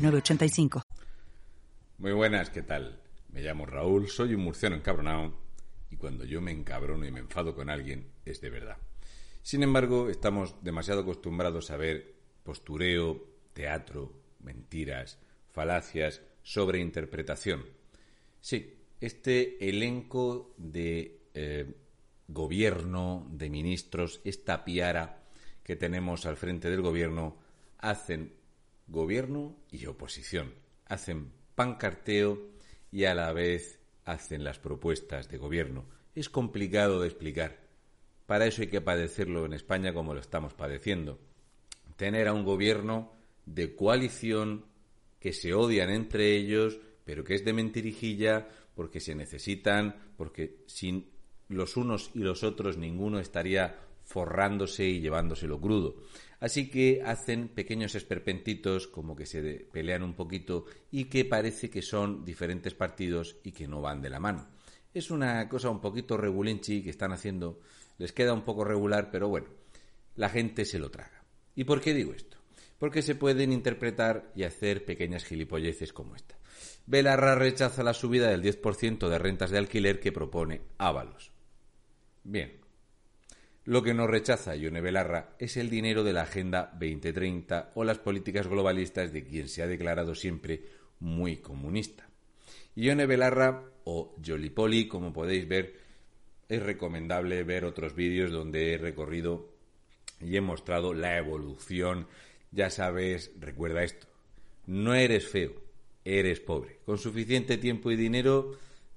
985. Muy buenas, ¿qué tal? Me llamo Raúl, soy un murciano encabronado y cuando yo me encabrono y me enfado con alguien es de verdad. Sin embargo, estamos demasiado acostumbrados a ver postureo, teatro, mentiras, falacias, sobreinterpretación. Sí, este elenco de gobierno, de ministros, esta piara que tenemos al frente del gobierno, hacen gobierno y oposición. Hacen pancarteo y a la vez hacen las propuestas de gobierno. Es complicado de explicar. Para eso hay que padecerlo en España como lo estamos padeciendo. Tener a un gobierno de coalición que se odian entre ellos, pero que es de mentirijilla porque se necesitan, porque sin los unos y los otros ninguno estaría forrándose y llevándoselo crudo. Así que hacen pequeños esperpentitos como que se pelean un poquito y que parece que son diferentes partidos y que no van de la mano. Es una cosa un poquito regulinchi que están haciendo, les queda un poco regular, pero bueno, la gente se lo traga. ¿Y por qué digo esto? Porque se pueden interpretar y hacer pequeñas gilipolleces como esta. Belarra rechaza la subida del 10% de rentas de alquiler que propone Ábalos. Bien. Lo que no rechaza Ione Belarra es el dinero de la Agenda 2030 o las políticas globalistas de quien se ha declarado siempre muy comunista. Ione Belarra o Jolipoli, como podéis ver, es recomendable ver otros vídeos donde he recorrido y he mostrado la evolución. Ya sabes, recuerda esto, no eres feo, eres pobre. Con suficiente tiempo y dinero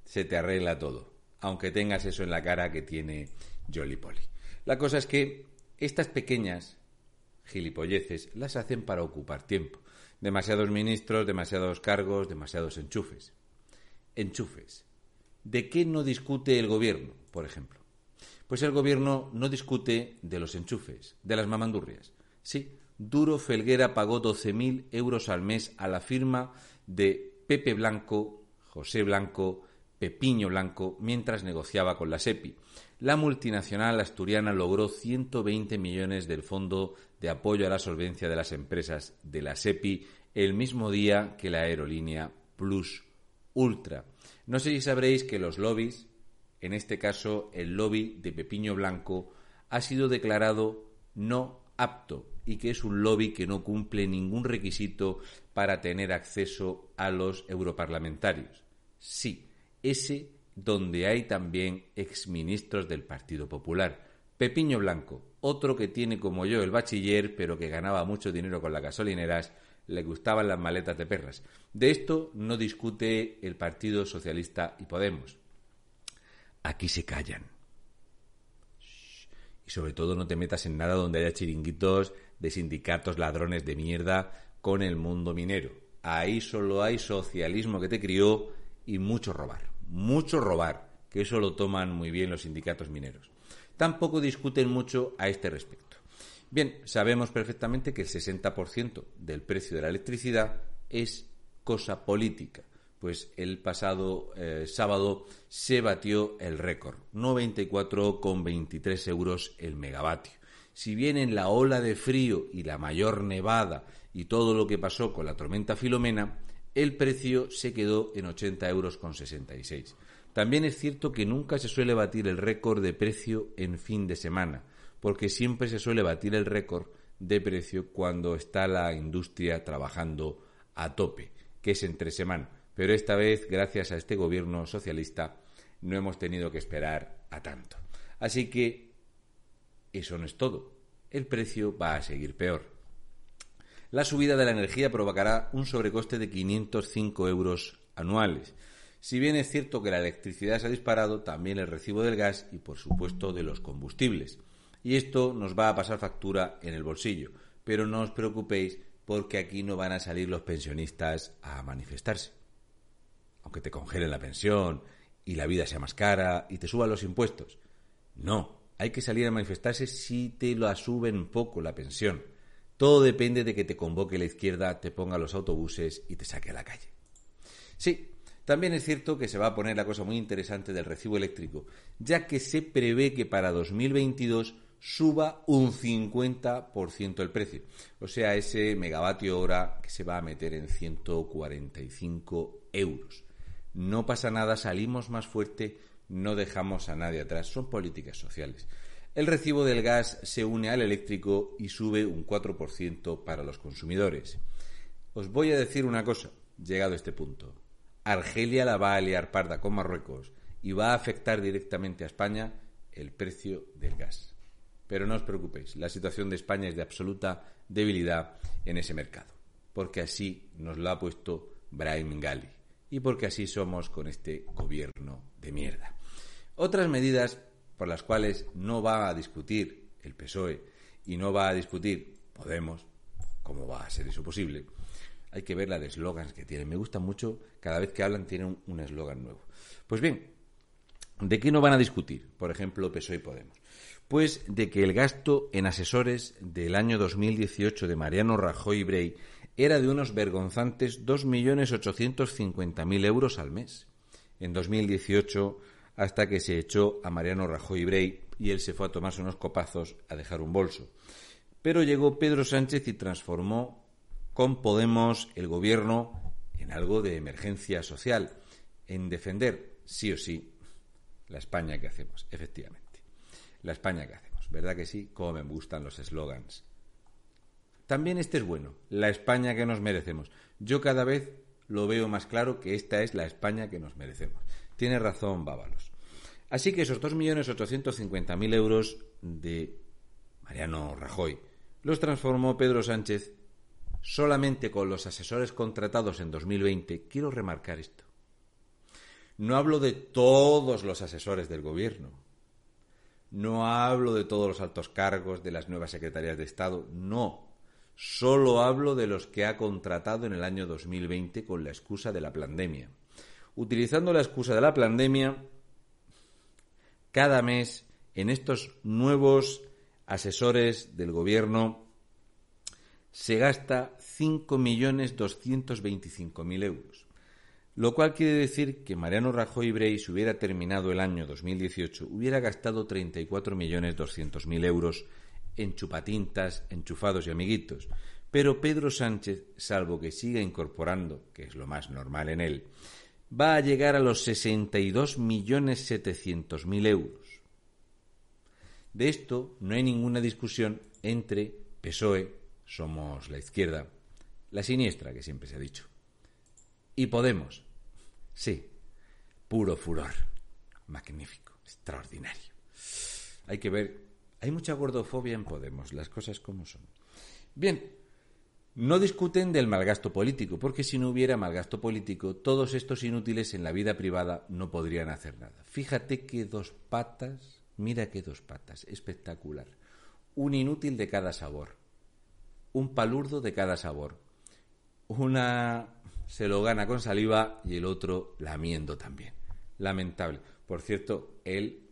se te arregla todo, aunque tengas eso en la cara que tiene Jolipoli. La cosa es que estas pequeñas gilipolleces las hacen para ocupar tiempo. Demasiados ministros, demasiados cargos, demasiados enchufes. Enchufes. ¿De qué no discute el gobierno, por ejemplo? Pues el gobierno no discute de los enchufes, de las mamandurrias. Sí, Duro Felguera pagó 12.000 euros al mes a la firma de Pepe Blanco, José Blanco, Pepiño Blanco, mientras negociaba con la SEPI. La multinacional asturiana logró 120 millones del Fondo de Apoyo a la Solvencia de las Empresas de la SEPI el mismo día que la aerolínea Plus Ultra. No sé si sabréis que los lobbies, en este caso el lobby de Pepiño Blanco, ha sido declarado no apto y que es un lobby que no cumple ningún requisito para tener acceso a los europarlamentarios. Sí, ese donde hay también exministros del Partido Popular. Pepiño Blanco, otro que tiene como yo el bachiller, pero que ganaba mucho dinero con las gasolineras, le gustaban las maletas de perras. De esto no discute el Partido Socialista y Podemos. Aquí se callan. Shh. Y sobre todo no te metas en nada donde haya chiringuitos de sindicatos ladrones de mierda con el mundo minero. Ahí solo hay socialismo que te crió y mucho robar. Mucho robar, que eso lo toman muy bien los sindicatos mineros. Tampoco discuten mucho a este respecto. Bien, sabemos perfectamente que el 60% del precio de la electricidad es cosa política, pues el pasado sábado se batió el récord, 94,23 euros el megavatio. Si bien en la ola de frío y la mayor nevada y todo lo que pasó con la tormenta Filomena, el precio se quedó en 80,66 euros. También es cierto que nunca se suele batir el récord de precio en fin de semana, porque siempre se suele batir el récord de precio cuando está la industria trabajando a tope, que es entre semana. Pero esta vez, gracias a este gobierno socialista, no hemos tenido que esperar a tanto. Así que eso no es todo. El precio va a seguir peor. La subida de la energía provocará un sobrecoste de 505 euros anuales. Si bien es cierto que la electricidad se ha disparado, también el recibo del gas y, por supuesto, de los combustibles. Y esto nos va a pasar factura en el bolsillo. Pero no os preocupéis porque aquí no van a salir los pensionistas a manifestarse. Aunque te congelen la pensión y la vida sea más cara y te suban los impuestos. No, hay que salir a manifestarse si te la suben poco la pensión. Todo depende de que te convoque la izquierda, te ponga los autobuses y te saque a la calle. Sí, también es cierto que se va a poner la cosa muy interesante del recibo eléctrico, ya que se prevé que para 2022 suba un 50% el precio. O sea, ese megavatio hora que se va a meter en 145 euros. No pasa nada, salimos más fuerte, no dejamos a nadie atrás. Son políticas sociales. El recibo del gas se une al eléctrico y sube un 4% para los consumidores. Os voy a decir una cosa, llegado a este punto. Argelia la va a liar parda con Marruecos y va a afectar directamente a España el precio del gas. Pero no os preocupéis, la situación de España es de absoluta debilidad en ese mercado. Porque así nos lo ha puesto Brahim Gali y porque así somos con este gobierno de mierda. Otras medidas por las cuales no va a discutir el PSOE y no va a discutir Podemos, ¿cómo va a ser eso posible? Hay que ver la de eslogans que tienen. Me gusta mucho, cada vez que hablan tienen un eslogan nuevo. Pues bien, ¿de qué no van a discutir, por ejemplo, PSOE y Podemos? Pues de que el gasto en asesores del año 2018 de Mariano Rajoy y Brey era de unos vergonzantes 2.850.000 euros al mes. En 2018... hasta que se echó a Mariano Rajoy y Brey y él se fue a tomarse unos copazos a dejar un bolso. Pero llegó Pedro Sánchez y transformó con Podemos el gobierno en algo de emergencia social, en defender sí o sí la España que hacemos, efectivamente. La España que hacemos, ¿verdad que sí? Como me gustan los eslogans. También este es bueno, la España que nos merecemos. Yo cada vez lo veo más claro que esta es la España que nos merecemos. Tiene razón, Ábalos. Así que esos 2.850.000 euros de Mariano Rajoy los transformó Pedro Sánchez solamente con los asesores contratados en 2020. Quiero remarcar esto. No hablo de todos los asesores del gobierno. No hablo de todos los altos cargos de las nuevas secretarías de Estado. No. Solo hablo de los que ha contratado en el año 2020 con la excusa de la pandemia. Utilizando la excusa de la pandemia, cada mes en estos nuevos asesores del gobierno se gasta 5.225.000 euros. Lo cual quiere decir que Mariano Rajoy y Brey, si hubiera terminado el año 2018, hubiera gastado 34.200.000 euros en chupatintas, enchufados y amiguitos. Pero Pedro Sánchez, salvo que siga incorporando, que es lo más normal en él, va a llegar a los 62.700.000 euros. De esto no hay ninguna discusión entre PSOE, somos la izquierda, la siniestra que siempre se ha dicho, y Podemos. Sí, puro furor, magnífico, extraordinario. Hay que ver, hay mucha gordofobia en Podemos, las cosas como son. Bien. No discuten del malgasto político, porque si no hubiera malgasto político, todos estos inútiles en la vida privada no podrían hacer nada. Fíjate qué dos patas, mira qué dos patas, espectacular. Un inútil de cada sabor, un palurdo de cada sabor. Una se lo gana con saliva y el otro lamiendo también. Lamentable. Por cierto, él,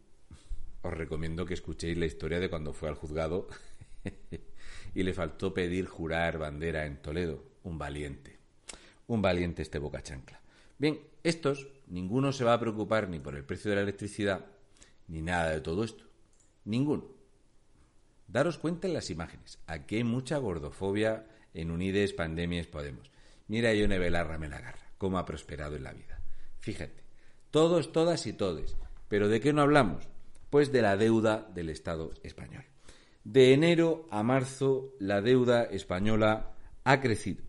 os recomiendo que escuchéis la historia de cuando fue al juzgado y le faltó pedir jurar bandera en Toledo. Un valiente este boca chancla. Bien, estos, ninguno se va a preocupar ni por el precio de la electricidad, ni nada de todo esto. Ninguno. Daros cuenta en las imágenes. Aquí hay mucha gordofobia en Unides, Pandemias, Podemos. Mira a Ione Belarra me la agarra, cómo ha prosperado en la vida. Fíjate, todos, todas y todes. ¿Pero de qué no hablamos? Pues de la deuda del Estado español. De enero a marzo, la deuda española ha crecido.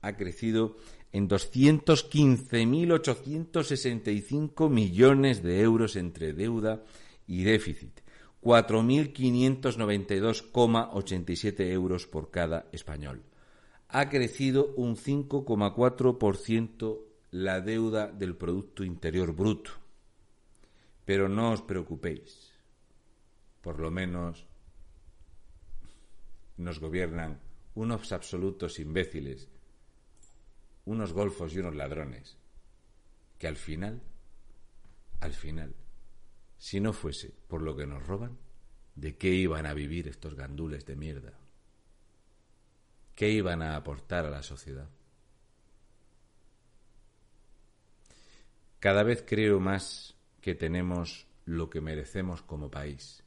Ha crecido en 215.865 millones de euros entre deuda y déficit. 4.592,87 euros por cada español. Ha crecido un 5,4% la deuda del Producto Interior Bruto. Pero no os preocupéis. Por lo menos nos gobiernan unos absolutos imbéciles, unos golfos y unos ladrones, que al final, si no fuese por lo que nos roban, ¿de qué iban a vivir estos gandules de mierda? ¿Qué iban a aportar a la sociedad? Cada vez creo más que tenemos lo que merecemos como país,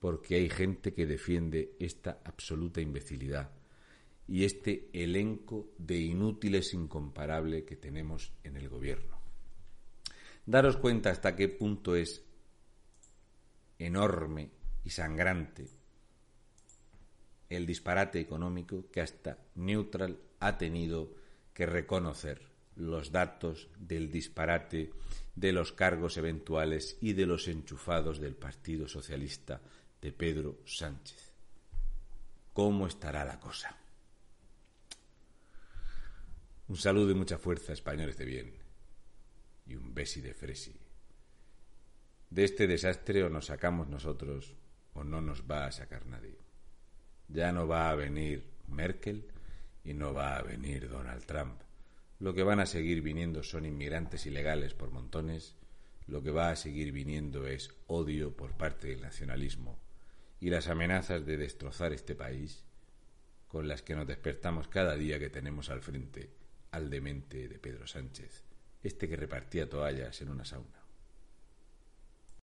porque hay gente que defiende esta absoluta imbecilidad y este elenco de inútiles incomparable que tenemos en el gobierno. Daros cuenta hasta qué punto es enorme y sangrante el disparate económico que hasta Neutral ha tenido que reconocer los datos del disparate de los cargos eventuales y de los enchufados del Partido Socialista de Pedro Sánchez. ¿Cómo estará la cosa? Un saludo y mucha fuerza, españoles de bien. Y un besi de fresi. De este desastre o nos sacamos nosotros o no nos va a sacar nadie. Ya no va a venir Merkel y no va a venir Donald Trump. Lo que van a seguir viniendo son inmigrantes ilegales por montones. Lo que va a seguir viniendo es odio por parte del nacionalismo y las amenazas de destrozar este país con las que nos despertamos cada día que tenemos al frente al demente de Pedro Sánchez, este que repartía toallas en una sauna.